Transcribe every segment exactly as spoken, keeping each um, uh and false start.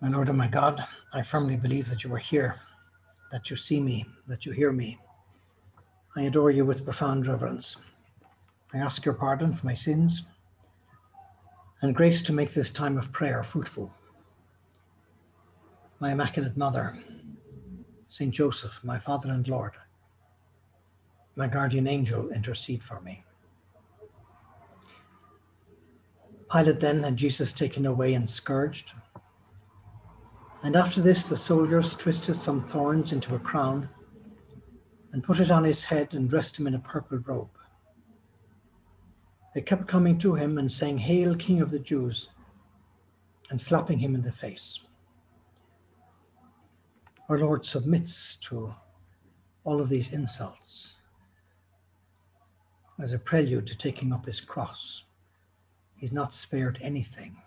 My Lord and my God, I firmly believe that you are here, that you see me, that you hear me. I adore you with profound reverence. I ask your pardon for my sins and grace to make this time of prayer fruitful. My Immaculate Mother, Saint Joseph, my Father and Lord, my guardian angel, intercede for me. Pilate then had Jesus taken away and scourged. And after this, the soldiers twisted some thorns into a crown and put it on his head and dressed him in a purple robe. They kept coming to him and saying, "Hail, King of the Jews," and slapping him in the face. Our Lord submits to all of these insults as a prelude to taking up his cross. He's not spared anything.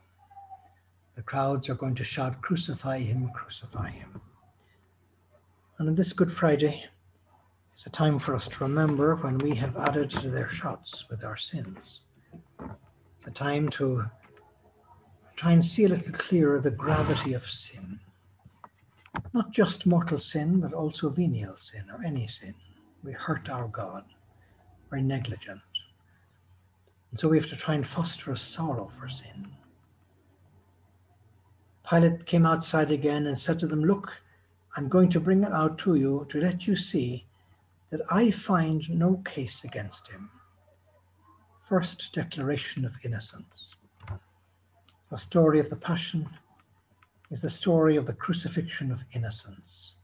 The crowds are going to shout, "Crucify him, crucify him." And on this Good Friday, it's a time for us to remember when we have added to their shouts with our sins. It's a time to try and see a little clearer the gravity of sin. Not just mortal sin, but also venial sin or any sin. We hurt our God. We're negligent. And so we have to try and foster a sorrow for sin. Pilate came outside again and said to them, "Look, I'm going to bring it out to you to let you see that I find no case against him." First declaration of innocence. The story of the Passion is the story of the crucifixion of innocence.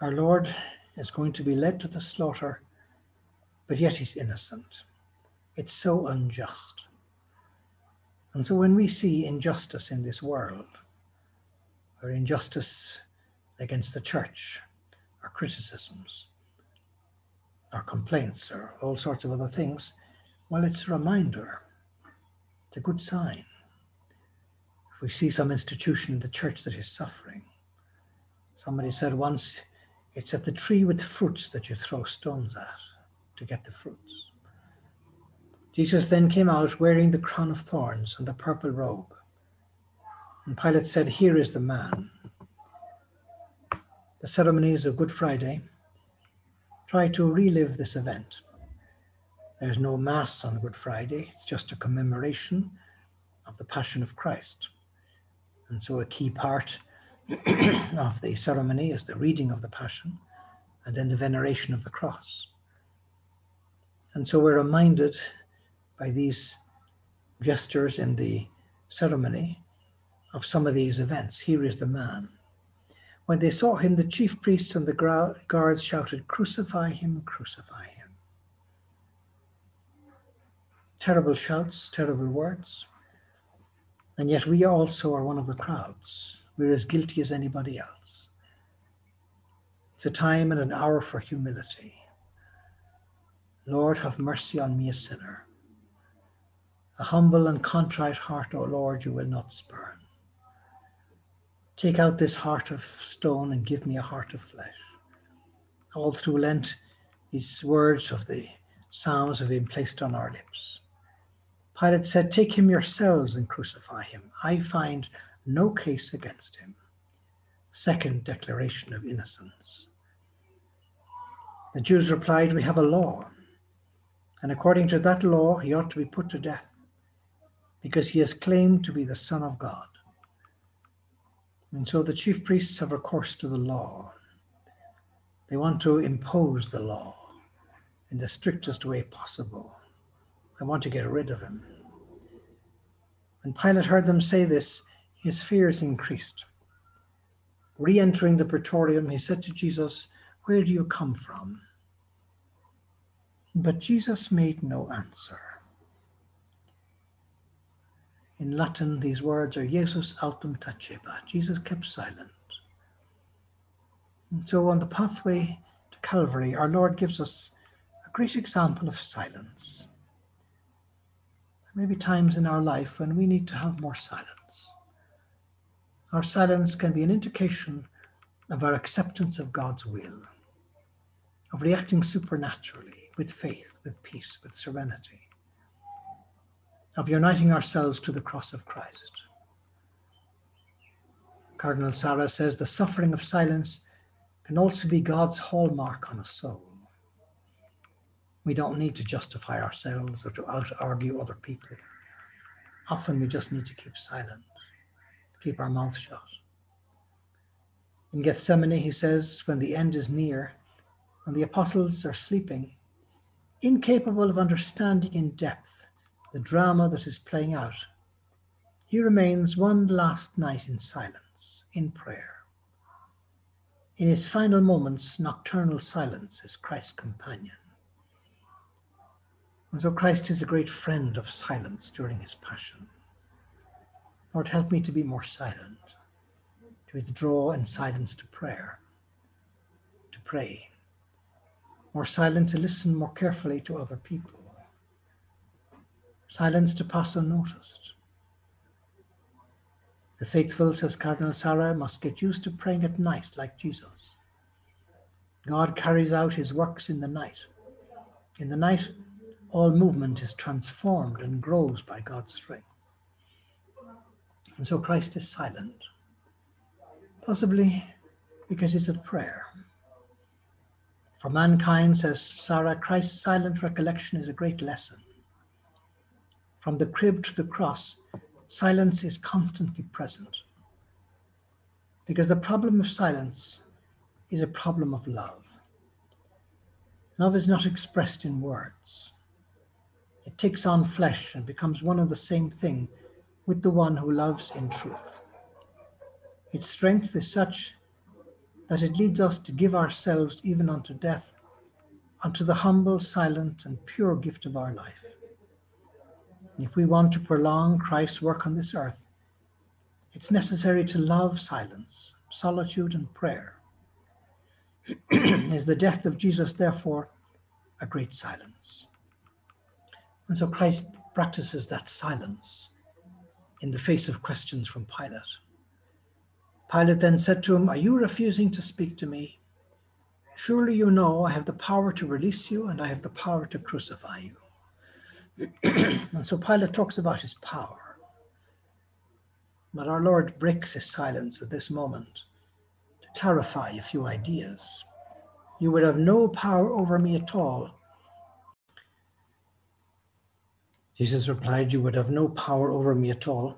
Our Lord is going to be led to the slaughter, but yet he's innocent. It's so unjust. And so when we see injustice in this world, or injustice against the church, or criticisms, or complaints, or all sorts of other things, well, it's a reminder. It's a good sign. If we see some institution in the church that is suffering, somebody said once, it's at the tree with fruits that you throw stones at to get the fruits. Jesus then came out wearing the crown of thorns and the purple robe. And Pilate said, "Here is the man." The ceremonies of Good Friday try to relive this event. There's no Mass on Good Friday. It's just a commemoration of the Passion of Christ. And so a key part of the ceremony is the reading of the Passion and then the veneration of the cross. And so we're reminded by these gestures in the ceremony of some of these events. Here is the man. When they saw him, the chief priests and the guards shouted, "Crucify him, crucify him." Terrible shouts, terrible words. And yet we also are one of the crowds. We're as guilty as anybody else. It's a time and an hour for humility. Lord, have mercy on me, a sinner. A humble and contrite heart, O Lord, you will not spurn. Take out this heart of stone and give me a heart of flesh. All through Lent, these words of the Psalms have been placed on our lips. Pilate said, "Take him yourselves and crucify him. I find no case against him." Second declaration of innocence. The Jews replied, "We have a law, and according to that law, he ought to be put to death, because he has claimed to be the Son of God." And so the chief priests have recourse to the law. They want to impose the law in the strictest way possible. They want to get rid of him. When Pilate heard them say this, his fears increased. Re-entering the praetorium, he said to Jesus, "Where do you come from?" But Jesus made no answer. In Latin, these words are Jesus autem taceba. Jesus kept silent. And so on the pathway to Calvary, our Lord gives us a great example of silence. There may be times in our life when we need to have more silence. Our silence can be an indication of our acceptance of God's will, of reacting supernaturally, with faith, with peace, with serenity, of uniting ourselves to the cross of Christ. Cardinal Sarah says, the suffering of silence can also be God's hallmark on a soul. We don't need to justify ourselves or to out-argue other people. Often we just need to keep silent, keep our mouth shut. In Gethsemane, he says, when the end is near and the apostles are sleeping, incapable of understanding in depth the drama that is playing out, he remains one last night in silence, in prayer. In his final moments, nocturnal silence is Christ's companion. And so Christ is a great friend of silence during his passion. Lord, help me to be more silent, to withdraw in silence to prayer, to pray. More silent to listen more carefully to other people. Silence to pass unnoticed. The faithful, says Cardinal Sarah, must get used to praying at night like Jesus. God carries out his works in the night. In the night, all movement is transformed and grows by God's strength. And so Christ is silent, possibly because he's at prayer. For mankind, says Sarah, Christ's silent recollection is a great lesson. From the crib to the cross, silence is constantly present. Because the problem of silence is a problem of love. Love is not expressed in words. It takes on flesh and becomes one and the same thing with the one who loves in truth. Its strength is such that it leads us to give ourselves even unto death, unto the humble, silent, and pure gift of our life. If we want to prolong Christ's work on this earth, it's necessary to love silence, solitude, and prayer. Is the death of Jesus, therefore, a great silence? And so Christ practices that silence in the face of questions from Pilate. Pilate then said to him, "Are you refusing to speak to me? Surely you know I have the power to release you and I have the power to crucify you." And so Pilate talks about his power. But our Lord breaks his silence at this moment to clarify a few ideas. "You would have no power over me at all." Jesus replied, "You would have no power over me at all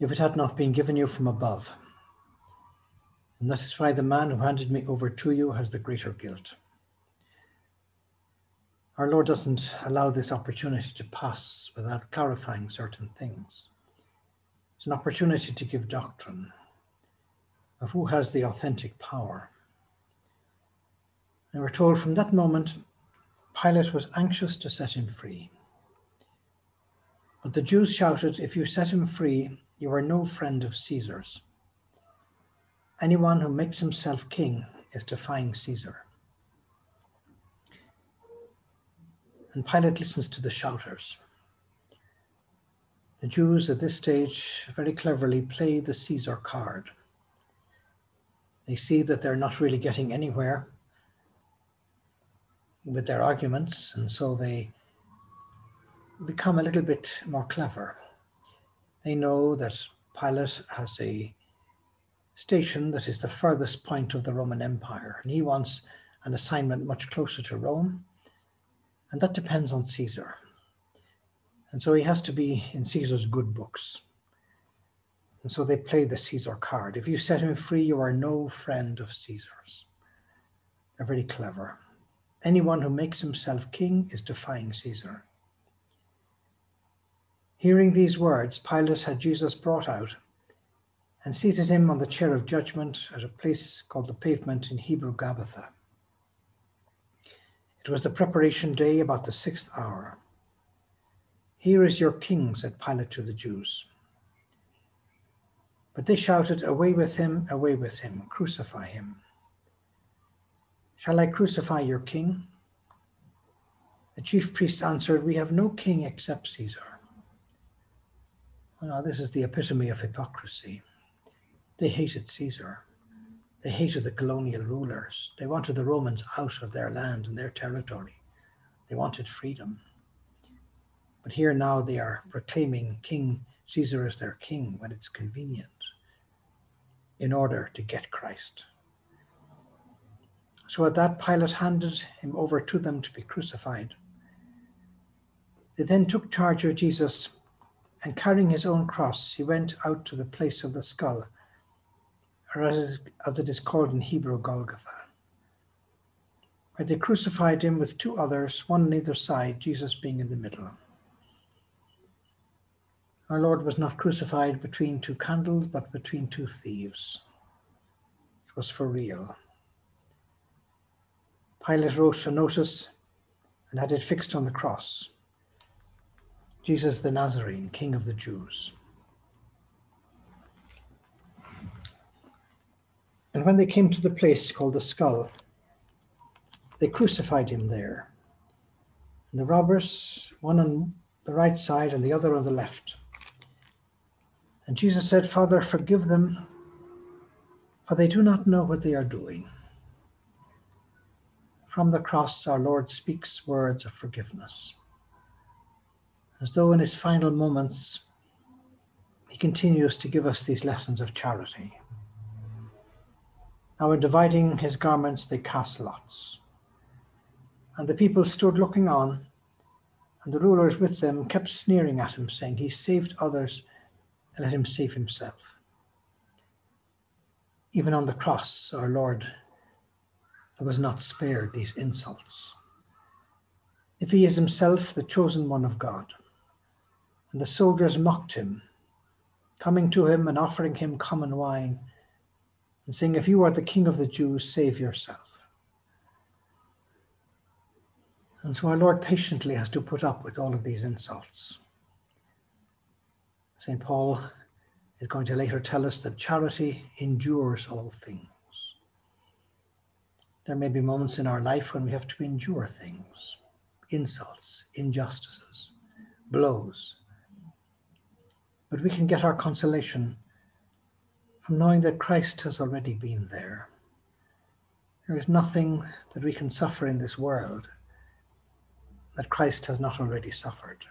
if it had not been given you from above. And that is why the man who handed me over to you has the greater guilt." Our Lord doesn't allow this opportunity to pass without clarifying certain things. It's an opportunity to give doctrine of who has the authentic power. And we're told from that moment, Pilate was anxious to set him free. But the Jews shouted, "If you set him free, you are no friend of Caesar's. Anyone who makes himself king is defying Caesar." And Pilate listens to the shouters. The Jews at this stage very cleverly play the Caesar card. They see that they're not really getting anywhere with their arguments, and so they become a little bit more clever. They know that Pilate has a station that is the furthest point of the Roman Empire, and he wants an assignment much closer to Rome. And that depends on Caesar. And so he has to be in Caesar's good books. And so they play the Caesar card. "If you set him free, you are no friend of Caesar's." They're very clever. "Anyone who makes himself king is defying Caesar." Hearing these words, Pilate had Jesus brought out and seated him on the chair of judgment at a place called the pavement, in Hebrew, Gabbatha. It was the preparation day, about the sixth hour. "Here is your king," said Pilate to the Jews. But they shouted, "Away with him, away with him, crucify him." "Shall I crucify your king?" The chief priests answered, "We have no king except Caesar." Well, now this is the epitome of hypocrisy. They hated Caesar. They hated the colonial rulers. They wanted the Romans out of their land and their territory. They wanted freedom. But here now they are proclaiming King Caesar as their king when it's convenient. in order to get Christ. So at that, Pilate handed him over to them to be crucified. They then took charge of Jesus, and carrying his own cross, he went out to the place of the skull, or as it is called in Hebrew, Golgotha, where they crucified him with two others, one on either side, Jesus being in the middle. Our Lord was not crucified between two candles, but between two thieves. It was for real. Pilate rose to notice and had it fixed on the cross: Jesus the Nazarene, King of the Jews. And when they came to the place called the Skull, they crucified him there, and the robbers, one on the right side and the other on the left. And Jesus said, "Father, forgive them, for they do not know what they are doing." From the cross, our Lord speaks words of forgiveness, as though in his final moments, he continues to give us these lessons of charity. Now, in dividing his garments, they cast lots. And the people stood looking on, and the rulers with them kept sneering at him, saying, "He saved others, and let him save himself." Even on the cross, our Lord was not spared these insults. If he is himself the chosen one of God, and the soldiers mocked him, coming to him and offering him common wine, and saying, "If you are the King of the Jews, save yourself." And so our Lord patiently has to put up with all of these insults. Saint Paul is going to later tell us that charity endures all things. There may be moments in our life when we have to endure things, insults, injustices, blows. But we can get our consolation from knowing that Christ has already been there. There is nothing that we can suffer in this world that Christ has not already suffered.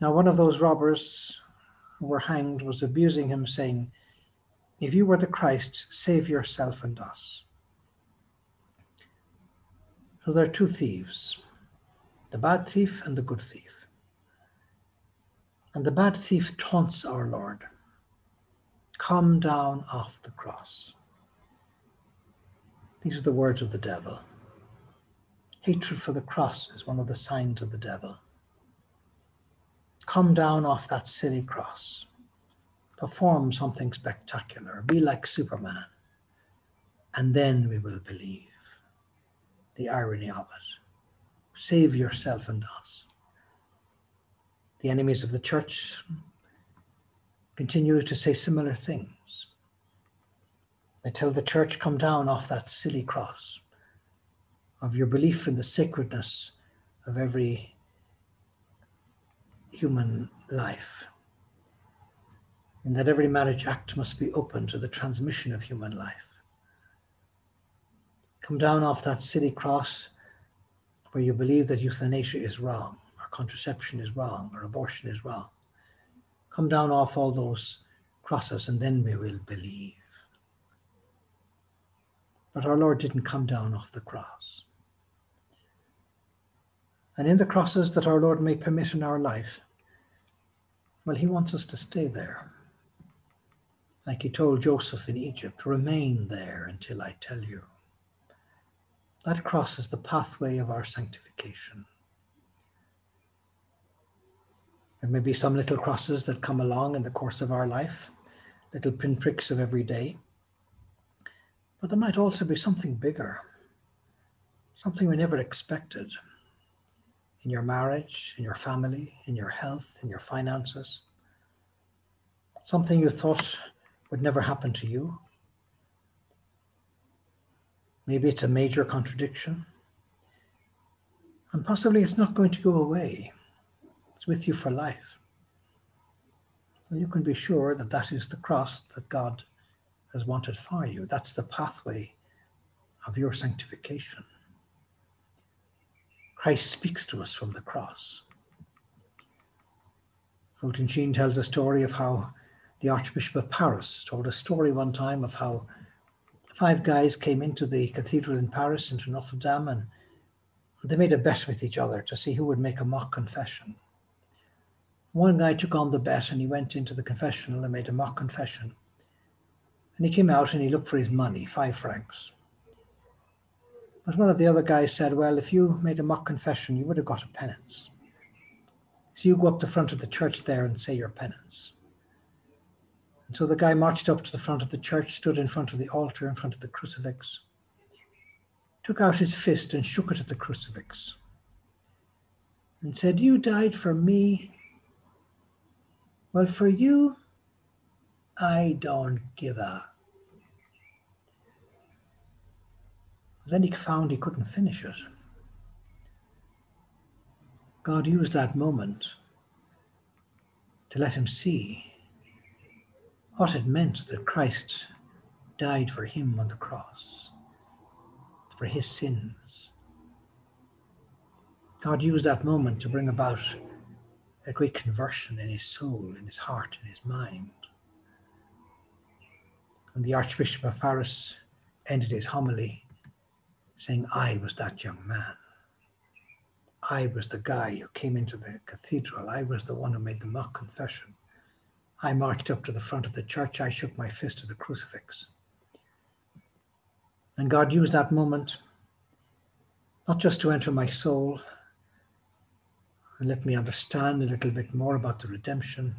Now, one of those robbers who were hanged was abusing him, saying, "If you were the Christ, save yourself and us." So there are two thieves, the bad thief and the good thief. And the bad thief taunts our Lord, "Come down off the cross." These are the words of the devil. Hatred for the cross is one of the signs of the devil. "Come down off that silly cross. Perform something spectacular. Be like Superman. And then we will believe." The irony of it. Save yourself and us. The enemies of the church continue to say similar things. They tell the church, "Come down off that silly cross of your belief in the sacredness of every human life, and that every marriage act must be open to the transmission of human life. Come down off that silly cross where you believe that euthanasia is wrong, or contraception is wrong, or abortion is wrong. Come down off all those crosses and then we will believe." But our Lord didn't come down off the cross. And in the crosses that our Lord may permit in our life, well, he wants us to stay there. Like he told Joseph in Egypt, "Remain there until I tell you." That cross is the pathway of our sanctification. There may be some little crosses that come along in the course of our life, little pinpricks of every day. But there might also be something bigger, something we never expected, in your marriage, in your family, in your health, in your finances. Something you thought would never happen to you. Maybe it's a major contradiction. And possibly it's not going to go away. It's with you for life. Well, you can be sure that that is the cross that God has wanted for you. That's the pathway of your sanctification. Christ speaks to us from the cross. Fulton Sheen tells a story of how the Archbishop of Paris told a story one time of how five guys came into the cathedral in Paris, into Notre Dame, and they made a bet with each other to see who would make a mock confession. One guy took on the bet and he went into the confessional and made a mock confession. And he came out and he looked for his money, five francs. But one of the other guys said, well, if you made a mock confession, you would have got a penance. So you go up to the front of the church there and say your penance. And so the guy marched up to the front of the church, stood in front of the altar, in front of the crucifix, took out his fist and shook it at the crucifix and said, you died for me. Well, for you, I don't give a. Then he found he couldn't finish it. God used that moment to let him see what it meant that Christ died for him on the cross, for his sins. God used that moment to bring about a great conversion in his soul, in his heart, in his mind. And the Archbishop of Paris ended his homily saying, I was that young man. I was the guy who came into the cathedral. I was the one who made the mock confession. I marched up to the front of the church. I shook my fist at the crucifix. And God used that moment not just to enter my soul and let me understand a little bit more about the redemption,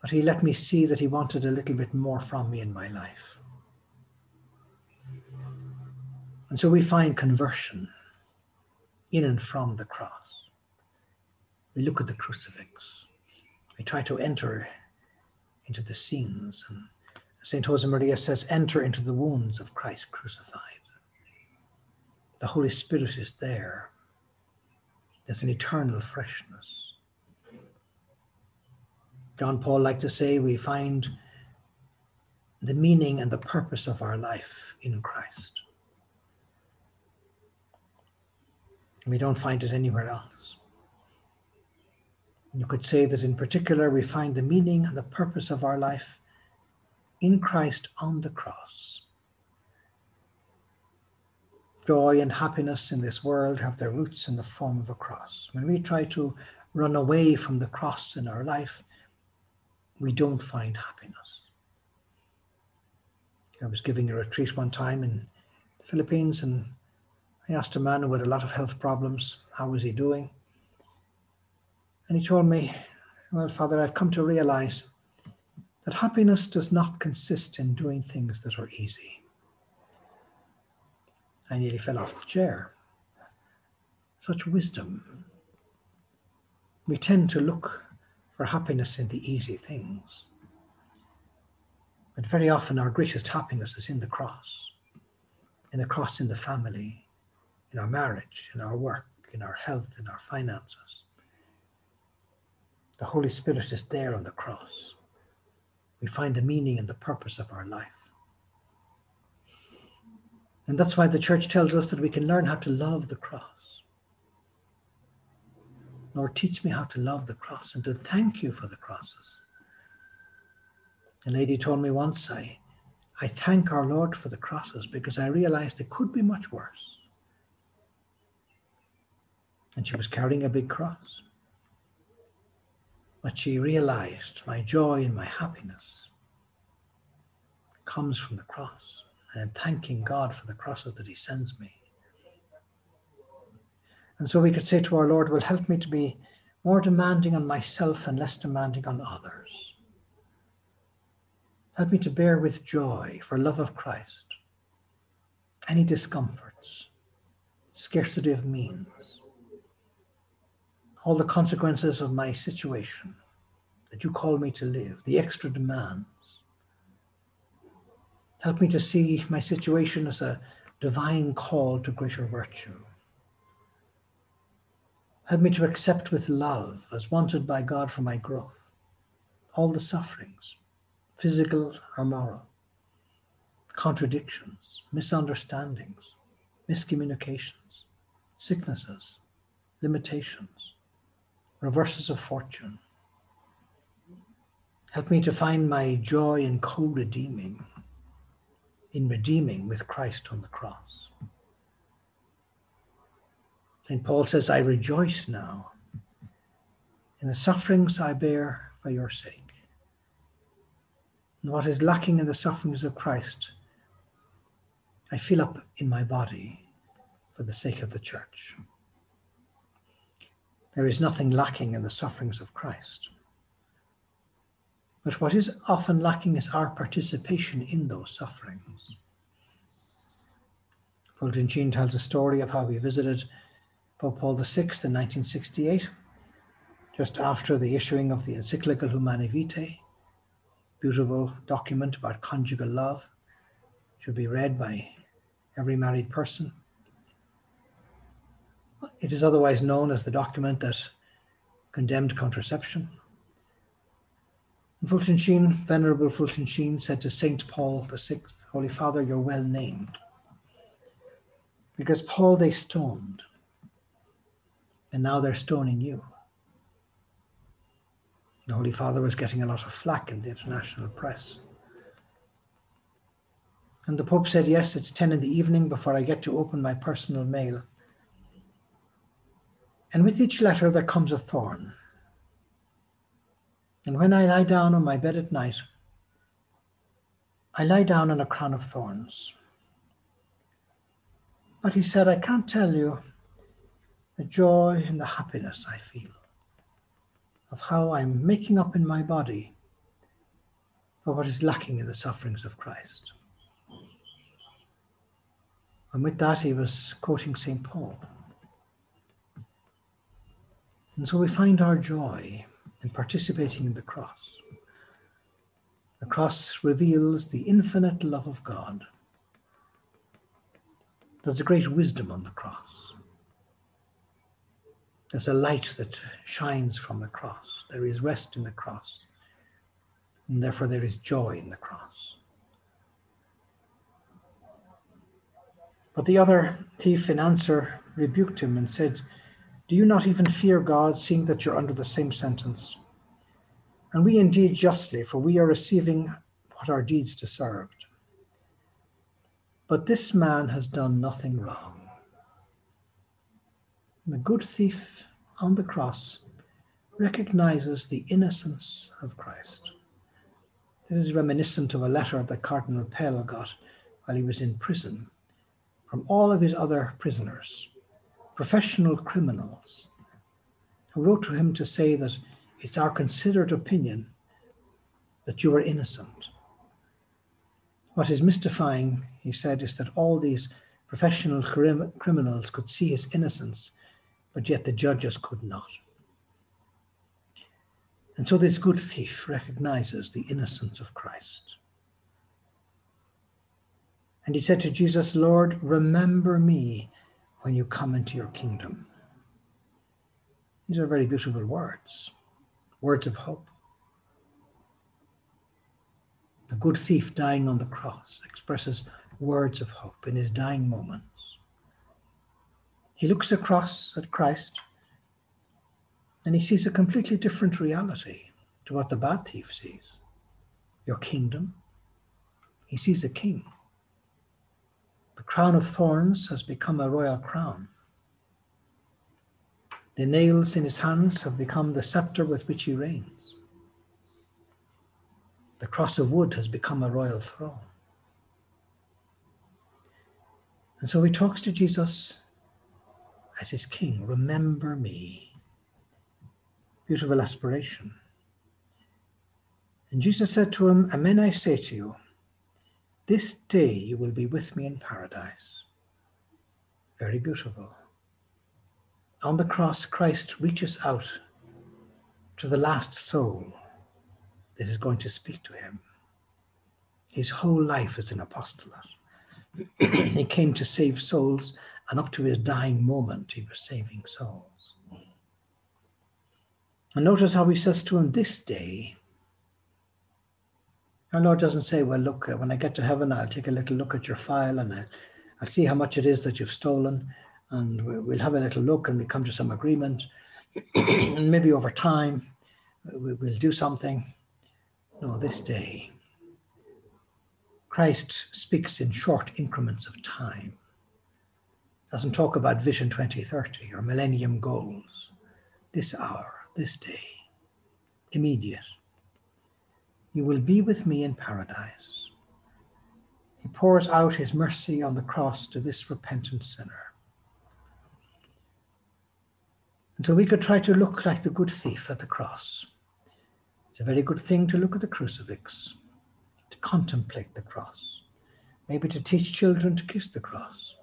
but he let me see that he wanted a little bit more from me in my life. And so we find conversion in and from the cross. We look at the crucifix. We try to enter into the scenes. And Saint Josemaria says, enter into the wounds of Christ crucified. The Holy Spirit is there. There's an eternal freshness. John Paul liked to say, we find the meaning and the purpose of our life in Christ. We don't find it anywhere else. You could say that in particular, we find the meaning and the purpose of our life in Christ on the cross. Joy and happiness in this world have their roots in the form of a cross. When we try to run away from the cross in our life, we don't find happiness. I was giving a retreat one time in the Philippines, and I asked a man who had a lot of health problems, how was he doing? And he told me, well, Father, I've come to realize that happiness does not consist in doing things that are easy. I nearly fell off the chair. Such wisdom. We tend to look for happiness in the easy things. But very often our greatest happiness is in the cross, in the cross in the family, in our marriage, in our work, in our health, in our finances. The Holy Spirit is there on the cross. We find the meaning and the purpose of our life. And that's why the Church tells us that we can learn how to love the cross. Lord, teach me how to love the cross and to thank you for the crosses. A lady told me once, I, I thank our Lord for the crosses because I realized it could be much worse. And she was carrying a big cross. But she realized my joy and my happiness comes from the cross, and I'm thanking God for the crosses that he sends me. And so we could say to our Lord, well, help me to be more demanding on myself and less demanding on others. Help me to bear with joy, for love of Christ, any discomforts, scarcity of means, all the consequences of my situation that you call me to live, the extra demands. Help me to see my situation as a divine call to greater virtue. Help me to accept with love, as wanted by God for my growth, all the sufferings, physical or moral, contradictions, misunderstandings, miscommunications, sicknesses, limitations, reverses of fortune. Help me to find my joy in co-redeeming, in redeeming with Christ on the cross. Saint Paul says, I rejoice now in the sufferings I bear for your sake. And what is lacking in the sufferings of Christ, I fill up in my body for the sake of the church. There is nothing lacking in the sufferings of Christ. But what is often lacking is our participation in those sufferings. Fulton Sheen tells a story of how he visited Pope Paul the sixth in nineteen sixty-eight, just after the issuing of the encyclical Humanae Vitae, beautiful document about conjugal love, should be read by every married person. It is otherwise known as the document that condemned contraception. And Fulton Sheen, Venerable Fulton Sheen, said to Saint Paul the sixth, Holy Father, you're well named, because Paul they stoned, and now they're stoning you. The Holy Father was getting a lot of flack in the international press. And the Pope said, yes, it's ten in the evening before I get to open my personal mail. And with each letter there comes a thorn. And when I lie down on my bed at night, I lie down on a crown of thorns. But he said, I can't tell you the joy and the happiness I feel of how I'm making up in my body for what is lacking in the sufferings of Christ. And with that, he was quoting Saint Paul. And so we find our joy in participating in the cross. The cross reveals the infinite love of God. There's a great wisdom on the cross. There's a light that shines from the cross. There is rest in the cross. And therefore, there is joy in the cross. But the other thief in answer rebuked him and said, do you not even fear God, seeing that you're under the same sentence? And we indeed justly, for we are receiving what our deeds deserved. But this man has done nothing wrong. And the good thief on the cross recognizes the innocence of Christ. This is reminiscent of a letter that Cardinal Pell got while he was in prison from all of his other prisoners, professional criminals, who wrote to him to say that it's our considered opinion that you are innocent. What is mystifying, he said, is that all these professional crim- criminals could see his innocence, but yet the judges could not. And so this good thief recognizes the innocence of Christ. And he said to Jesus, Lord, remember me when you come into your kingdom. These are very beautiful words, words of hope. The good thief dying on the cross expresses words of hope in his dying moments. He looks across at Christ and he sees a completely different reality to what the bad thief sees. Your kingdom, he sees a king. The crown of thorns has become a royal crown. The nails in his hands have become the scepter with which he reigns. The cross of wood has become a royal throne. And so he talks to Jesus as his king. Remember me. Beautiful aspiration. And Jesus said to him, amen, I say to you, this day you will be with me in paradise. Very beautiful. On the cross, Christ reaches out to the last soul that is going to speak to him. His whole life is an apostolate. He came to save souls, and up to his dying moment, he was saving souls. And notice how he says to him, this day. Our Lord doesn't say, well, look, when I get to heaven, I'll take a little look at your file and I'll, I'll see how much it is that you've stolen, and we'll have a little look and we'll come to some agreement. And maybe over time, we'll do something. nor this day. Christ speaks in short increments of time. Doesn't talk about Vision twenty thirty or Millennium Goals. This hour, this day, immediate. You will be with me in paradise. He pours out his mercy on the cross to this repentant sinner. And so we could try to look like the good thief at the cross. It's a very good thing to look at the crucifix, to contemplate the cross, maybe to teach children to kiss the cross,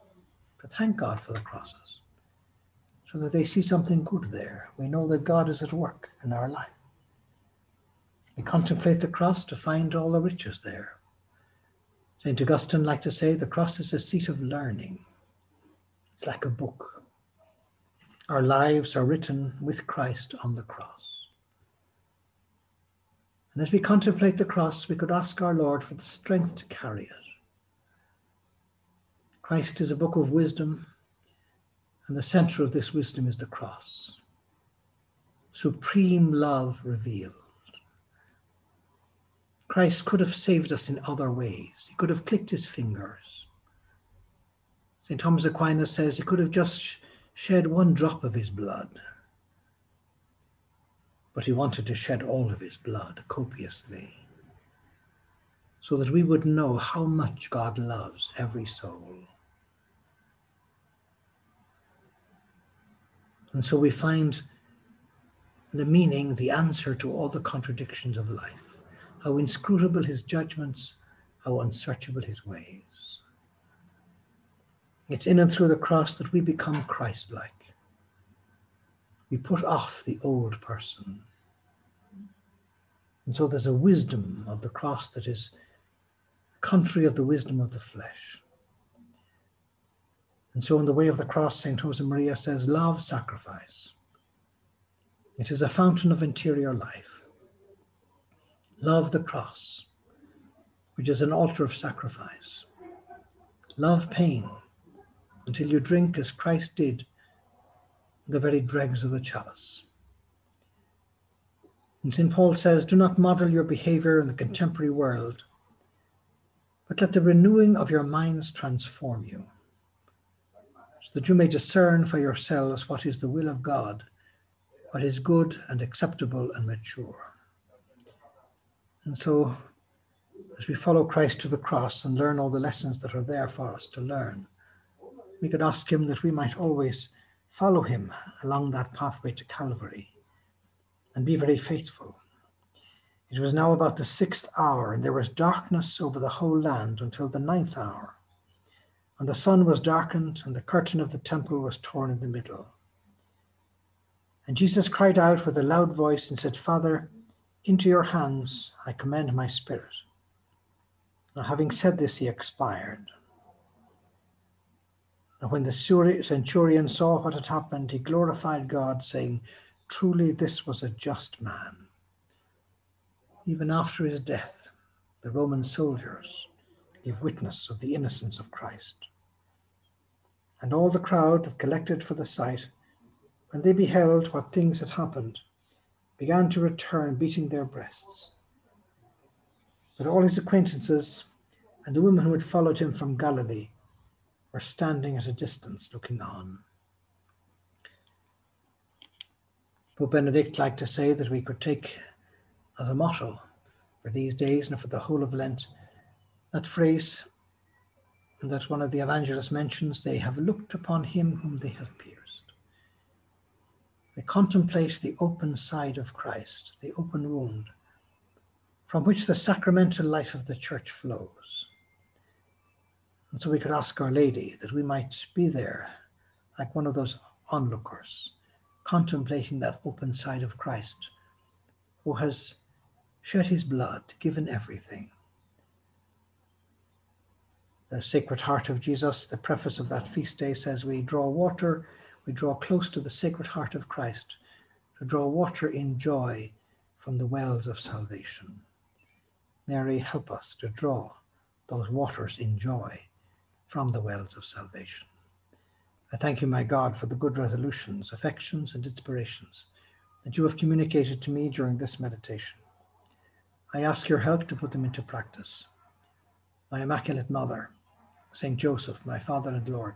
to thank God for the crosses, so that they see something good there. We know that God is at work in our life. We contemplate the cross to find all the riches there. Saint Augustine liked to say, the cross is a seat of learning. It's like a book. Our lives are written with Christ on the cross. And as we contemplate the cross, we could ask our Lord for the strength to carry it. Christ is a book of wisdom, and the center of this wisdom is the cross. Supreme love revealed. Christ could have saved us in other ways. He could have clicked his fingers. Saint Thomas Aquinas says he could have just shed one drop of his blood. But he wanted to shed all of his blood copiously, so that we would know how much God loves every soul. And so we find the meaning, the answer to all the contradictions of life. How inscrutable his judgments, how unsearchable his ways. It's in and through the cross that we become Christ-like. We put off the old person. And so there's a wisdom of the cross that is contrary of the wisdom of the flesh. And so in the way of the cross, Saint Josemaria says, love sacrifice. It is a fountain of interior life. Love the cross, which is an altar of sacrifice. Love pain until you drink, as Christ did, the very dregs of the chalice. And Saint Paul says, do not model your behavior in the contemporary world, but let the renewing of your minds transform you, so that you may discern for yourselves what is the will of God, what is good and acceptable and mature. And so, as we follow Christ to the cross and learn all the lessons that are there for us to learn, we could ask him that we might always follow him along that pathway to Calvary and be very faithful. It was now about the sixth hour, and there was darkness over the whole land until the ninth hour. And the sun was darkened, and the curtain of the temple was torn in the middle. And Jesus cried out with a loud voice and said, Father, into your hands I commend my spirit. Now, having said this, he expired. And when the centurion saw what had happened, he glorified God, saying, truly this was a just man. Even after his death, the Roman soldiers gave witness of the innocence of Christ. And all the crowd that collected for the sight, when they beheld what things had happened, began to return, beating their breasts. But all his acquaintances and the women who had followed him from Galilee were standing at a distance looking on. Pope Benedict liked to say that we could take as a motto for these days and for the whole of Lent that phrase that one of the evangelists mentions, they have looked upon him whom they have pierced. We contemplate the open side of Christ, the open wound, from which the sacramental life of the Church flows. And so we could ask Our Lady that we might be there, like one of those onlookers, contemplating that open side of Christ, who has shed his blood, given everything. The Sacred Heart of Jesus, the preface of that feast day, says we draw water We draw close to the Sacred Heart of Christ to draw water in joy from the wells of salvation. Mary, help us to draw those waters in joy from the wells of salvation. I thank you, my God, for the good resolutions, affections, and inspirations that you have communicated to me during this meditation. I ask your help to put them into practice. My Immaculate Mother, Saint Joseph, my Father and Lord,